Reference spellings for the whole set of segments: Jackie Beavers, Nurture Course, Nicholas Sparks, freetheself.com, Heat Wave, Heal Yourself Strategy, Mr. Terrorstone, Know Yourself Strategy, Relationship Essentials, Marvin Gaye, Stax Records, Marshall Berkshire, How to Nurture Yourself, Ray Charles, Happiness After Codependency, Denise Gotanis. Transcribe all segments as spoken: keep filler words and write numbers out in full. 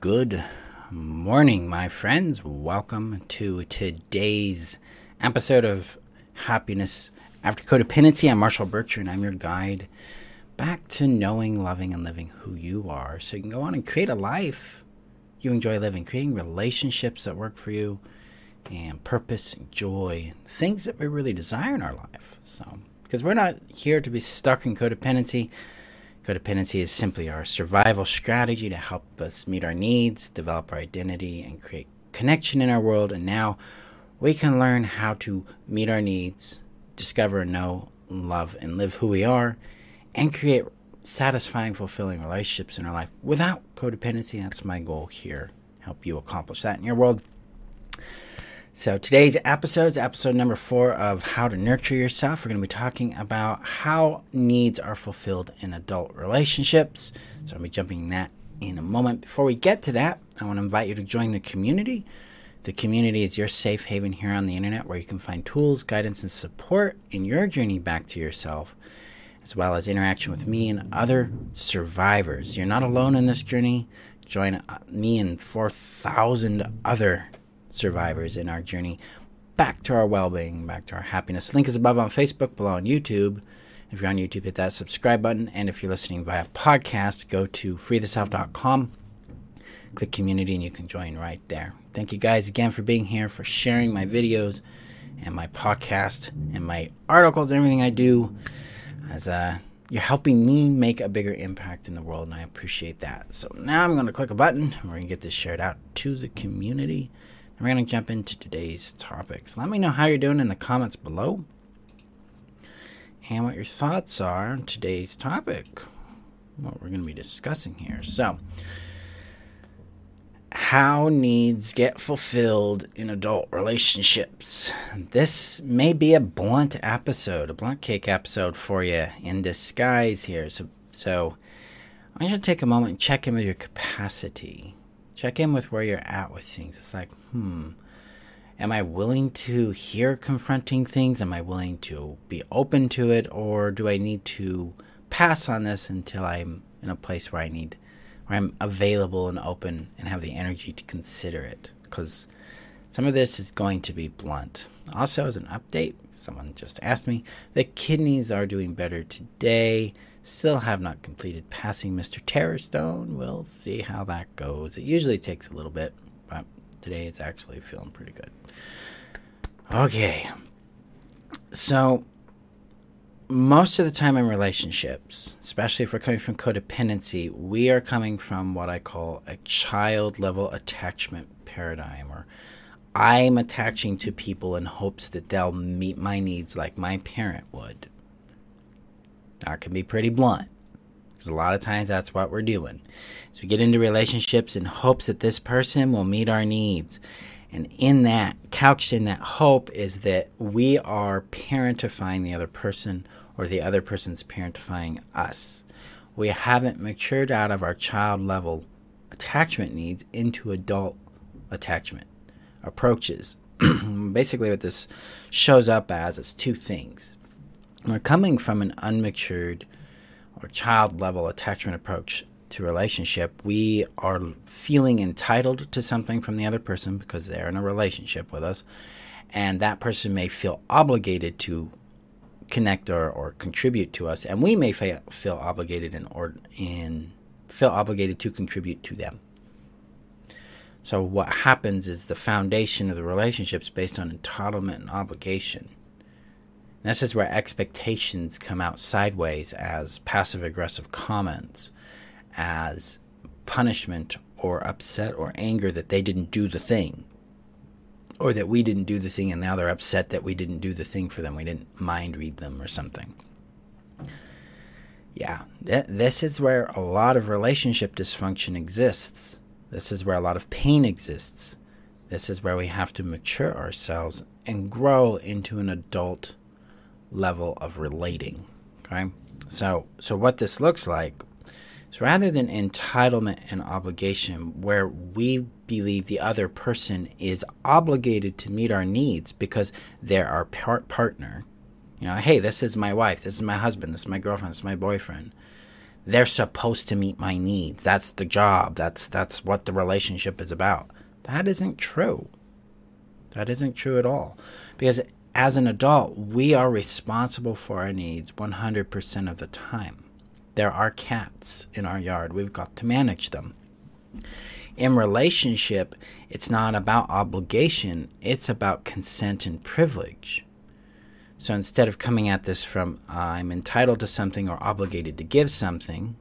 Good morning, my friends. Welcome to today's episode of Happiness After Codependency. I'm Marshall Berkshire, and I'm your guide back to knowing, loving, and living who you are, so you can go on and create a life you enjoy living, creating relationships that work for you, and purpose, and joy, things that we really desire in our life. So, because we're not here to be stuck in codependency. Codependency is simply our survival strategy to help us meet our needs, develop our identity, and create connection in our world. And now we can learn how to meet our needs, discover, know, love, and live who we are, and create satisfying, fulfilling relationships in our life without codependency. That's my goal here, help you accomplish that in your world. So today's episode is episode number four of How to Nurture Yourself. We're going to be talking about how needs are fulfilled in adult relationships. So I'll be jumping that in a moment. Before we get to that, I want to invite you to join the community. The community is your safe haven here on the internet where you can find tools, guidance, and support in your journey back to yourself, as well as interaction with me and other survivors. You're not alone in this journey. Join me and four thousand other survivors in our journey back to our well-being, back to our happiness. Link is above on Facebook, below on YouTube. If you're on YouTube, hit that subscribe button. And if you're listening via podcast, go to free the self dot com, click community, and you can join right there. Thank you guys again for being here, for sharing my videos and my podcast and my articles and everything I do, as uh, you're helping me make a bigger impact in the world, and I appreciate that. So now I'm going to click a button, and we're going to get this shared out to the community. We're going to jump into today's topics. Let me know how you're doing in the comments below and what your thoughts are on today's topic, what we're going to be discussing here. So, how needs get fulfilled in adult relationships. This may be a blunt episode, a blunt cake episode for you in disguise here. So, so I want you to take a moment and check in with your capacity. Check in with where you're at with things. It's like, hmm, am I willing to hear confronting things? Am I willing to be open to it? Or do I need to pass on this until I'm in a place where I need, where I'm available and open and have the energy to consider it? Because some of this is going to be blunt. Also, as an update, someone just asked me, the kidneys are doing better today. Still have not completed passing Mister Terrorstone. We'll see how that goes. It usually takes a little bit, but today it's actually feeling pretty good. Okay. So, most of the time in relationships, especially if we're coming from codependency, we are coming from what I call a child-level attachment paradigm, or I'm attaching to people in hopes that they'll meet my needs like my parent would. That can be pretty blunt, because a lot of times that's what we're doing. So we get into relationships in hopes that this person will meet our needs. And in that, couched in that hope, is that we are parentifying the other person, or the other person's parentifying us. We haven't matured out of our child-level attachment needs into adult attachment approaches. Basically what this shows up as is two things. We're coming from an unmatured or child-level attachment approach to relationship. We are feeling entitled to something from the other person because they're in a relationship with us, and that person may feel obligated to connect or, or contribute to us, and we may fa- feel obligated in or in feel obligated to contribute to them. So what happens is the foundation of the relationship is based on entitlement and obligation. This is where expectations come out sideways as passive-aggressive comments, as punishment or upset or anger that they didn't do the thing, or that we didn't do the thing, and now they're upset that we didn't do the thing for them. We didn't mind read them or something. Yeah, th- this is where a lot of relationship dysfunction exists. This is where a lot of pain exists. This is where we have to mature ourselves and grow into an adult level of relating. Okay, so so what this looks like is, rather than entitlement and obligation, where we believe the other person is obligated to meet our needs because they're our par- partner. You know, hey, this is my wife, this is my husband, this is my girlfriend, this is my boyfriend. they're supposed to meet my needs. That's the job. That's that's what the relationship is about. That isn't true. That isn't true at all. Because as an adult, we are responsible for our needs one hundred percent of the time. There are cats in our yard. We've got to manage them. In relationship, it's not about obligation. It's about consent and privilege. So instead of coming at this from uh, I'm entitled to something or obligated to give something,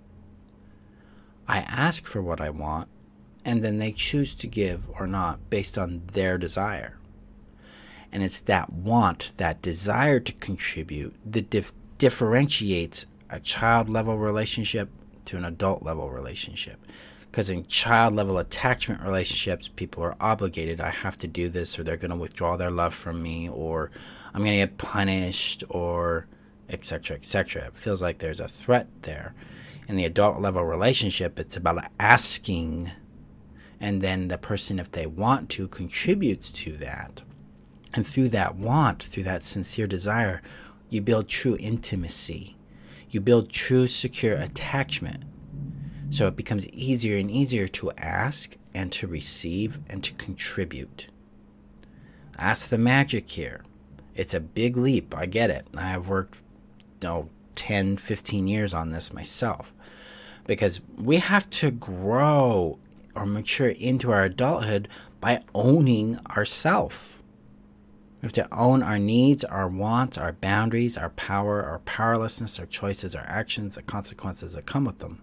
I ask for what I want, and then they choose to give or not based on their desire. And it's that want, that desire to contribute, that dif- differentiates a child-level relationship to an adult-level relationship. Because in child-level attachment relationships, people are obligated. I have to do this or they're going to withdraw their love from me, or I'm going to get punished, or et cetera, et cetera. It feels like there's a threat there. In the adult-level relationship, it's about asking, and then the person, if they want to, contributes to that. And through that want, through that sincere desire, you build true intimacy. You build true secure attachment. So it becomes easier and easier to ask and to receive and to contribute. That's the magic here. It's a big leap. I get it. I have worked no, ten, fifteen years on this myself. Because we have to grow or mature into our adulthood by owning ourselves. We have to own our needs, our wants, our boundaries, our power, our powerlessness, our choices, our actions, the consequences that come with them.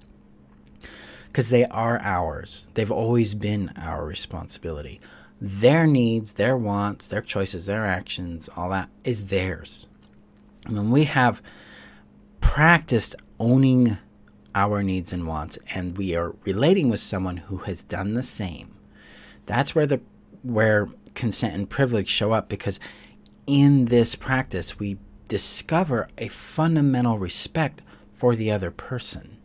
Because they are ours. They've always been our responsibility. Their needs, their wants, their choices, their actions, all that is theirs. And when we have practiced owning our needs and wants, and we are relating with someone who has done the same, that's where the where consent and privilege show up, because in this practice, we discover a fundamental respect for the other person.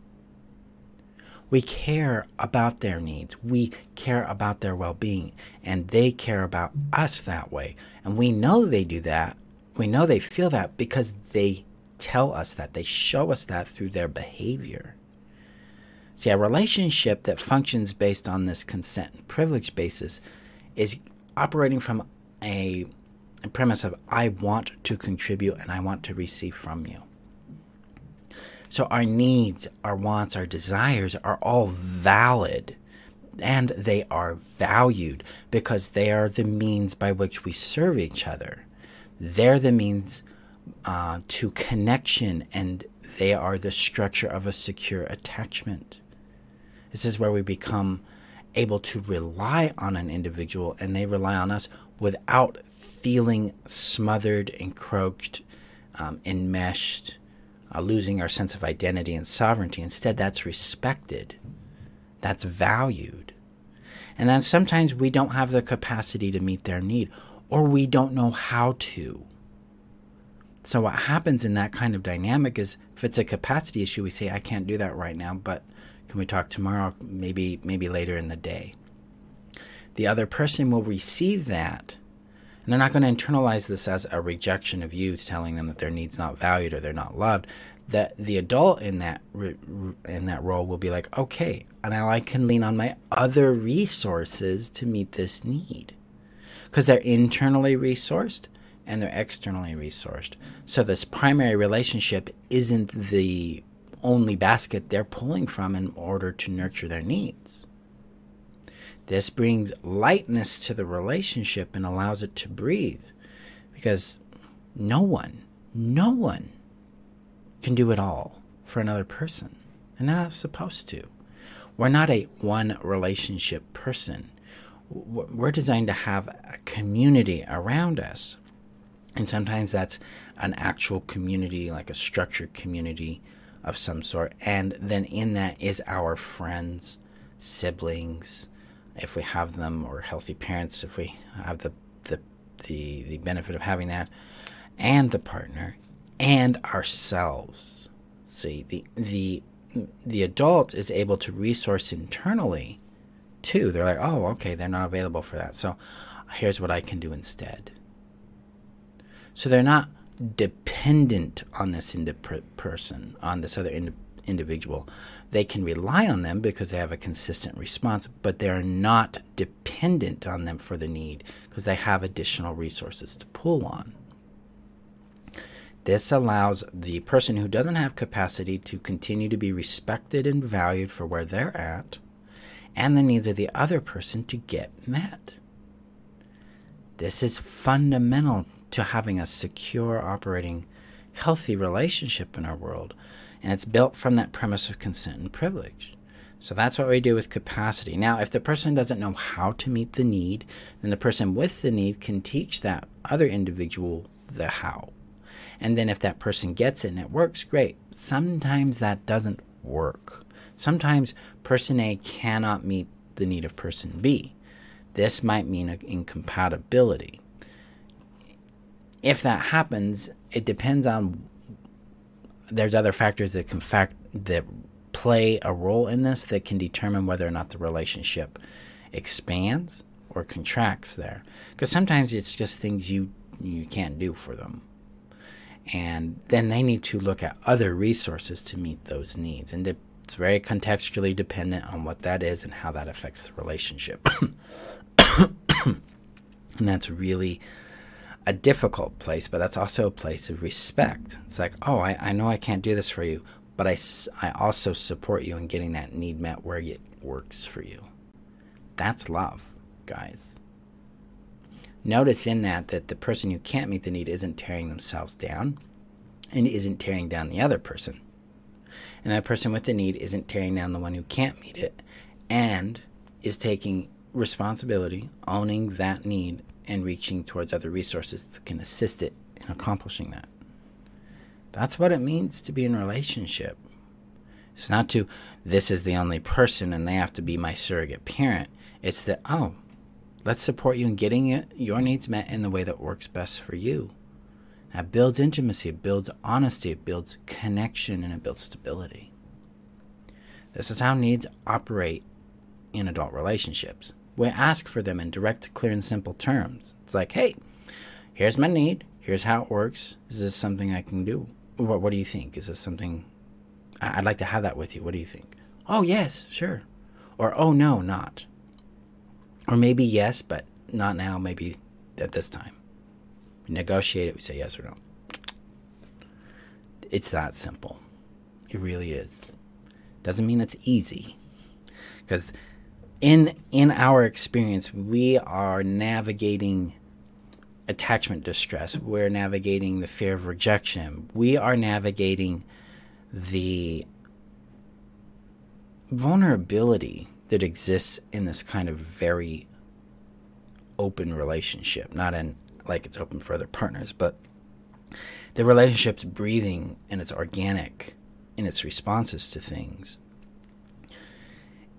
We care about their needs. We care about their well-being, and they care about us that way. And we know they do that. We know they feel that because they tell us that. They show us that through their behavior. See, a relationship that functions based on this consent and privilege basis is operating from a, a premise of I want to contribute and I want to receive from you. So our needs, our wants, our desires are all valid, and they are valued because they are the means by which we serve each other. They're the means uh, to connection, and they are the structure of a secure attachment. This is where we become able to rely on an individual and they rely on us without feeling smothered, encroached, um, enmeshed, Uh, losing our sense of identity and sovereignty. Instead, that's respected. That's valued. And then sometimes we don't have the capacity to meet their need, or we don't know how to. So what happens in that kind of dynamic is, if it's a capacity issue, we say, I can't do that right now, but can we talk tomorrow, maybe, maybe later in the day? The other person will receive that. And they're not going to internalize this as a rejection of you telling them that their needs not valued or they're not loved. That the adult in that in that role will be like, okay, and now I can lean on my other resources to meet this need, because they're internally resourced and they're externally resourced. So this primary relationship isn't the only basket they're pulling from in order to nurture their needs. This brings lightness to the relationship and allows it to breathe, because no one, no one can do it all for another person, and they're not supposed to. We're not a one relationship person. We're designed to have a community around us, and sometimes that's an actual community, like a structured community of some sort, and then in that is our friends, siblings, if we have them, or healthy parents, if we have the, the the the benefit of having that, and the partner, and ourselves. See, the the the adult is able to resource internally, too. They're like, oh, okay, they're not available for that, so here's what I can do instead. So they're not dependent on this indip- person, on this other indip- individual. They can rely on them because they have a consistent response, but they are not dependent on them for the need because they have additional resources to pull on. This allows the person who doesn't have capacity to continue to be respected and valued for where they're at and the needs of the other person to get met. This is fundamental to having a secure, operating, healthy relationship in our world, and it's built from that premise of consent and privilege. So that's what we do with capacity. Now, if the person doesn't know how to meet the need, then the person with the need can teach that other individual the how. And then if that person gets it and it works, great. Sometimes that doesn't work. Sometimes person A cannot meet the need of person B. This might mean an incompatibility. If that happens, it depends on, there's other factors that can fact that play a role in this that can determine whether or not the relationship expands or contracts there. Because sometimes it's just things you you can't do for them. And then they need to look at other resources to meet those needs. And it's very contextually dependent on what that is and how that affects the relationship. And that's really a difficult place, but that's also a place of respect. It's like, oh, I, I know I can't do this for you, but I, I also support you in getting that need met where it works for you. That's love, guys. Notice in that that the person who can't meet the need isn't tearing themselves down and isn't tearing down the other person. And that person with the need isn't tearing down the one who can't meet it and is taking responsibility, owning that need, and reaching towards other resources that can assist it in accomplishing that. That's what it means to be in a relationship. It's not to, this is the only person and they have to be my surrogate parent. It's that, oh, let's support you in getting it, your needs met in the way that works best for you. That builds intimacy, it builds honesty, it builds connection, and it builds stability. This is how needs operate in adult relationships. We ask for them in direct, clear, and simple terms. It's like, hey, here's my need. Here's how it works. Is this something I can do? What, what do you think? Is this something? I'd like to have that with you. What do you think? Oh, yes, sure. Or, oh, no, not. Or maybe yes, but not now, maybe at this time. We negotiate it. We say yes or no. It's that simple. It really is. Doesn't mean it's easy. Because In in our experience, we are navigating attachment distress. We're navigating the fear of rejection. We are navigating the vulnerability that exists in this kind of very open relationship. Not in like it's open for other partners, but the relationship's breathing and it's organic in its responses to things.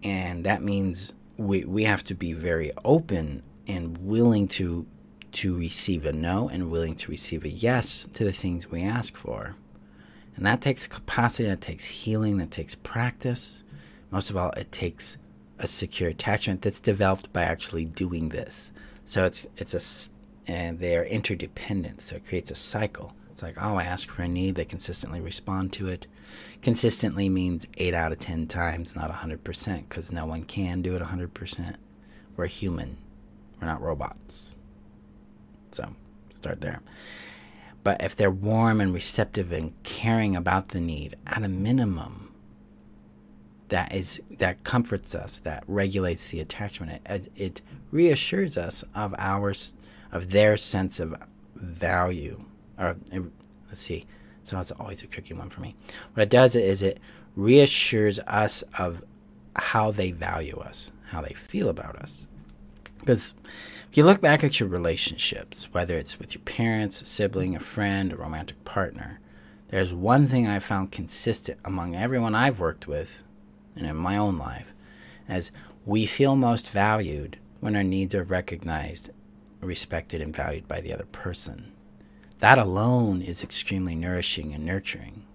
And that means we we have to be very open and willing to to receive a no and willing to receive a yes to the things we ask for. And that takes capacity, that takes healing, that takes practice. Most of all, it takes a secure attachment that's developed by actually doing this. So it's it's a and they are interdependent, so it creates a cycle. It's like, oh, I ask for a need, they consistently respond to it. Consistently means eight out of ten times, not one hundred percent, because no one can do it one hundred percent. We're human. We're not robots. So start there. But if they're warm and receptive and caring about the need, at a minimum, that is that comforts us, that regulates the attachment. It, it reassures us of our, of their sense of value. Or, let's see, so it's always a tricky one for me. What it does is it reassures us of how they value us, how they feel about us. Because if you look back at your relationships, whether it's with your parents, a sibling, a friend, a romantic partner, there's one thing I found consistent among everyone I've worked with and in my own life, as we feel most valued when our needs are recognized, respected, and valued by the other person. That alone is extremely nourishing and nurturing.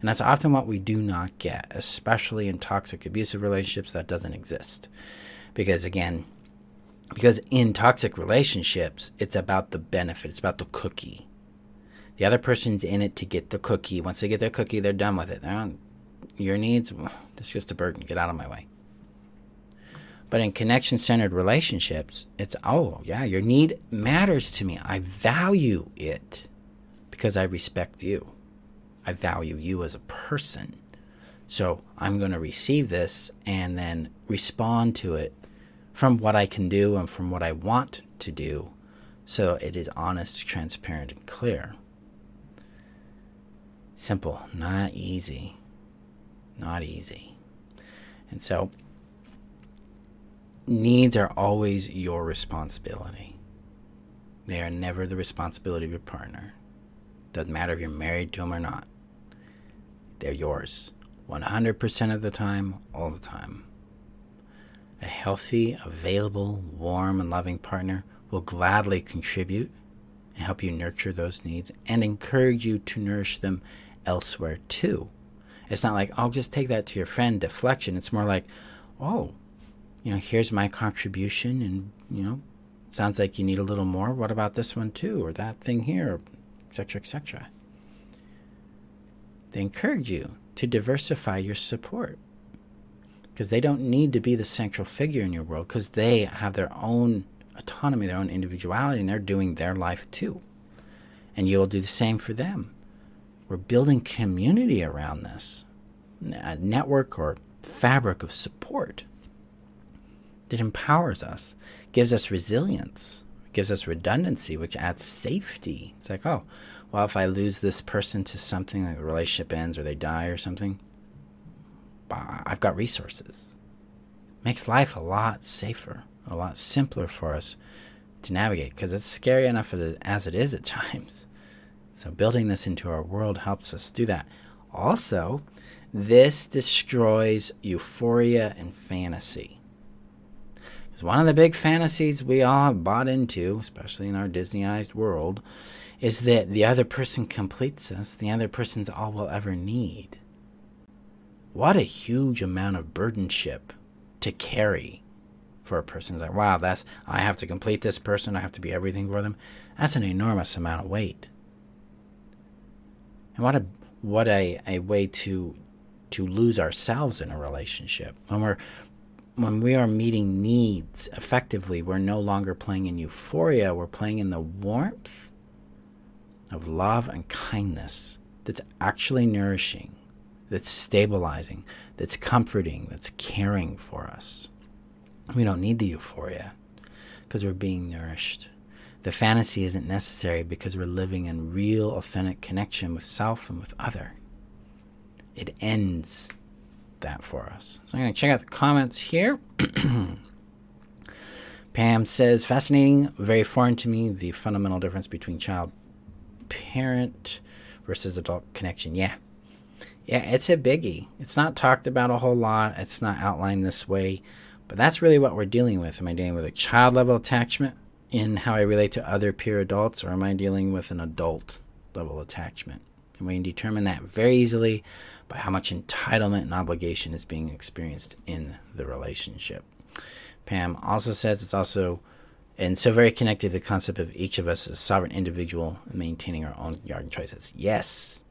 And that's often what we do not get, especially in toxic, abusive relationships. That doesn't exist. Because again, because in toxic relationships, it's about the benefit. It's about the cookie. The other person's in it to get the cookie. Once they get their cookie, they're done with it. They're not your needs, well, that's just a burden. Get out of my way. But in connection-centered relationships, it's, oh, yeah, your need matters to me. I value it because I respect you. I value you as a person. So I'm going to receive this and then respond to it from what I can do and from what I want to do, so it is honest, transparent, and clear. Simple, not easy. Not easy. And so needs are always your responsibility. They are never the responsibility of your partner. Doesn't matter if you're married to them or not. They're yours. one hundred percent of the time, all the time. A healthy, available, warm, and loving partner will gladly contribute and help you nurture those needs and encourage you to nourish them elsewhere too. It's not like, I'll just take that to your friend, deflection. It's more like, oh, you know, here's my contribution, and, you know, sounds like you need a little more. What about this one too, or that thing here, et cetera, et cetera. They encourage you to diversify your support, because they don't need to be the central figure in your world, because they have their own autonomy, their own individuality, and they're doing their life too. And you'll do the same for them. We're building community around this, a network or fabric of support that empowers us, gives us resilience, gives us redundancy, which adds safety. It's like, oh, well, if I lose this person to something, like the relationship ends or they die or something, I've got resources. Makes life a lot safer, a lot simpler for us to navigate, because it's scary enough as it is at times. So building this into our world helps us do that. Also, this destroys euphoria and fantasy. Because one of the big fantasies we all have bought into, especially in our Disneyized world, is that the other person completes us, the other person's all we'll ever need. What a huge amount of burdenship to carry for a person. It's like, wow, that's, I have to complete this person, I have to be everything for them. That's an enormous amount of weight. And what a what a, a way to to lose ourselves in a relationship. When we're when we are meeting needs effectively, we're no longer playing in euphoria, we're playing in the warmth of love and kindness that's actually nourishing, that's stabilizing, that's comforting, that's caring for us. We don't need the euphoria because we're being nourished. The fantasy isn't necessary because we're living in real, authentic connection with self and with other. It ends that for us. So I'm going to check out the comments here. Pam says, fascinating, very foreign to me, the fundamental difference between child-parent versus adult connection. Yeah. Yeah, it's a biggie. It's not talked about a whole lot. It's not outlined this way. But that's really what we're dealing with. Am I dealing with a child-level attachment in how I relate to other peer adults, or am I dealing with an adult level attachment? And we can determine that very easily by how much entitlement and obligation is being experienced in the relationship. Pam also says it's also, and so very connected to the concept of each of us as sovereign individual and maintaining our own yard choices. Yes,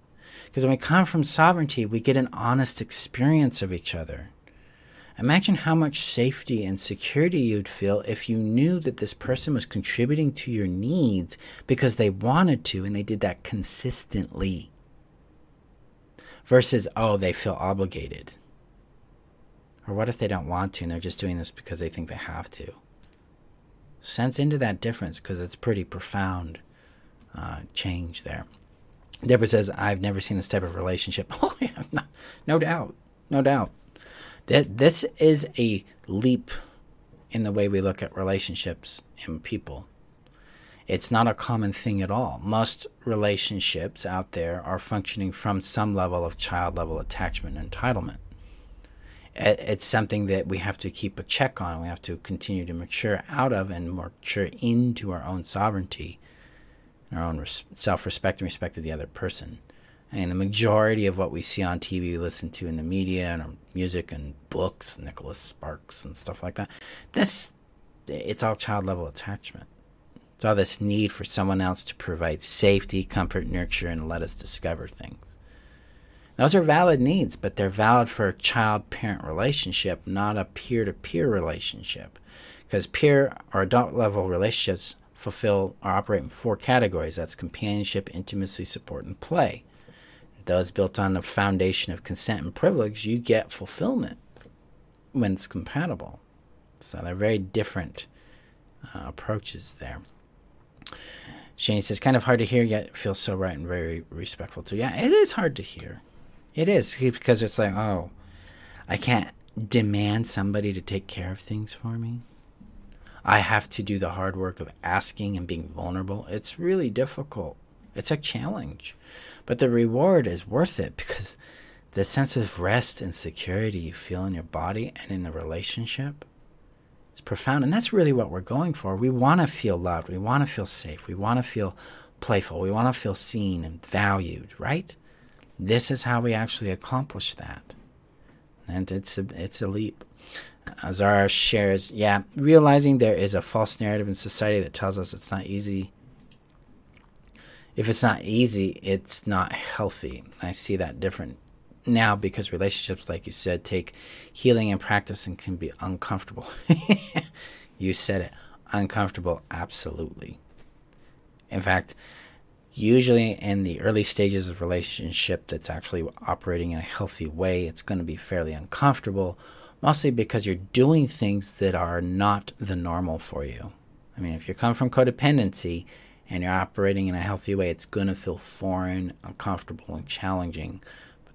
because when we come from sovereignty, we get an honest experience of each other. Imagine how much safety and security you'd feel if you knew that this person was contributing to your needs because they wanted to and they did that consistently. Versus, oh, they feel obligated. Or what if they don't want to and they're just doing this because they think they have to? Sense into that difference, because it's pretty profound uh, change there. Deborah says, I've never seen this type of relationship. Oh, yeah, no, no doubt. No doubt. This is a leap in the way we look at relationships and people. It's not a common thing at all. Most relationships out there are functioning from some level of child-level attachment and entitlement. It's something that we have to keep a check on. We have to continue to mature out of and mature into our own sovereignty, our own self-respect and respect of the other person. And the majority of what we see on T V, listen to in the media and our music and books, Nicholas Sparks and stuff like that, this, it's all child-level attachment. It's all this need for someone else to provide safety, comfort, nurture, and let us discover things. Those are valid needs, but they're valid for a child-parent relationship, not a peer-to-peer relationship. Because peer or adult-level relationships fulfill or operate in four categories. That's companionship, intimacy, support, and play. Those built on the foundation of consent and privilege, you get fulfillment when it's compatible. So they're very different uh, approaches there. Shani says, kind of hard to hear, yet feels so right and very respectful too. Yeah, it is hard to hear. It is, because it's like, oh, I can't demand somebody to take care of things for me. I have to do the hard work of asking and being vulnerable. It's really difficult. It's a challenge. But the reward is worth it, because the sense of rest and security you feel in your body and in the relationship, it's profound. And that's really what we're going for. We want to feel loved. We want to feel safe. We want to feel playful. We want to feel seen and valued, right? This is how we actually accomplish that. And it's a, it's a leap. Azara shares, yeah, realizing there is a false narrative in society that tells us it's not easy. If it's not easy, it's not healthy. I see that different now, because relationships, like you said, take healing and practice and can be uncomfortable. You said it. Uncomfortable, absolutely. In fact, usually in the early stages of relationship that's actually operating in a healthy way, it's going to be fairly uncomfortable, mostly because you're doing things that are not the normal for you. I mean, if you come from codependency and you're operating in a healthy way, it's going to feel foreign, uncomfortable, and challenging.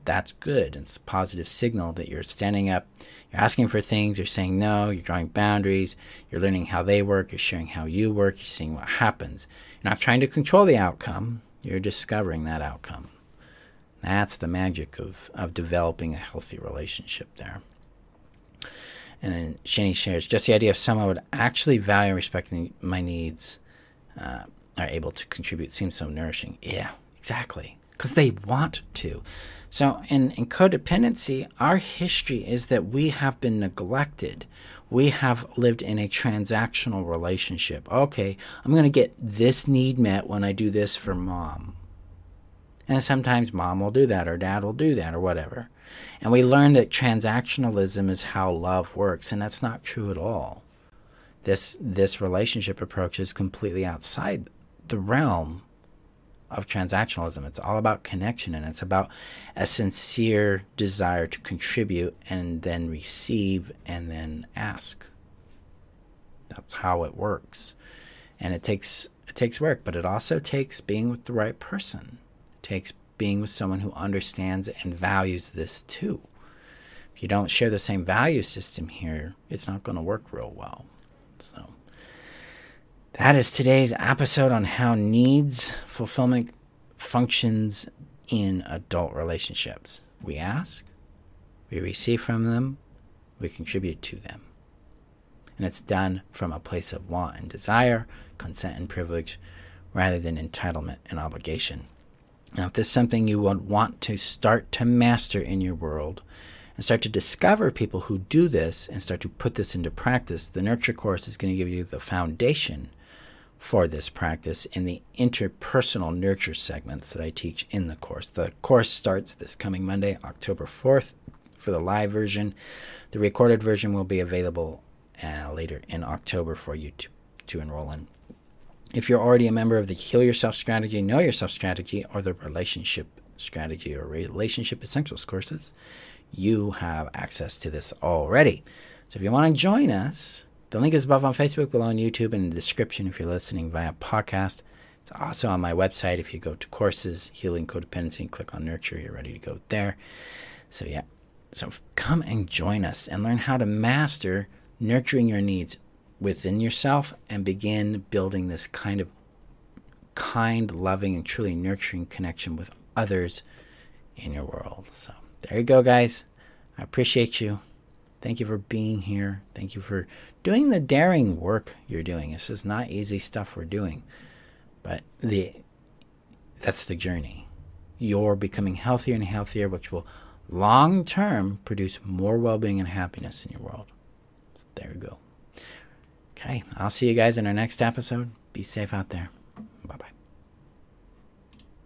That's good. It's a positive signal that you're standing up, you're asking for things, you're saying no, you're drawing boundaries, you're learning how they work, you're sharing how you work, you're seeing what happens. You're not trying to control the outcome, you're discovering that outcome. That's the magic of, of developing a healthy relationship there. And then Shani shares, just the idea of someone would actually value and respect my needs, uh, are able to contribute, seems so nourishing. Yeah, exactly. Because they want to. So in, in codependency, our history is that we have been neglected. We have lived in a transactional relationship. Okay, I'm going to get this need met when I do this for mom. And sometimes mom will do that, or dad will do that, or whatever. And we learn that transactionalism is how love works, and that's not true at all. This, this relationship approach is completely outside the realm of transactionalism. It's all about connection, and it's about a sincere desire to contribute and then receive and then ask. That's how it works. And it takes it takes work, but it also takes being with the right person. It takes being with someone who understands and values this too. If you don't share the same value system here, it's not going to work real well. So that is today's episode on how needs fulfillment functions in adult relationships. We ask, we receive from them, we contribute to them. And it's done from a place of want and desire, consent and privilege, rather than entitlement and obligation. Now, if this is something you would want to start to master in your world, and start to discover people who do this and start to put this into practice, the Nurture Course is going to give you the foundation for this practice in the interpersonal nurture segments that I teach in the course. The course starts this coming Monday, October fourth, for the live version. The recorded version will be available uh, later in October for you to, to enroll in. If you're already a member of the Heal Yourself Strategy, Know Yourself Strategy, or the Relationship Strategy or Relationship Essentials courses, you have access to this already. So if you want to join us, the link is above on Facebook, below on YouTube, and in the description if you're listening via podcast. It's also on my website. If you go to courses, Healing Codependency, and click on Nurture, you're ready to go there. So yeah, so come and join us and learn how to master nurturing your needs within yourself and begin building this kind of kind, loving, and truly nurturing connection with others in your world. So there you go, guys. I appreciate you. Thank you for being here. Thank you for doing the daring work you're doing. This is not easy stuff we're doing, but the that's the journey. You're becoming healthier and healthier, which will long-term produce more well-being and happiness in your world. So there you go. Okay, I'll see you guys in our next episode. Be safe out there. Bye-bye.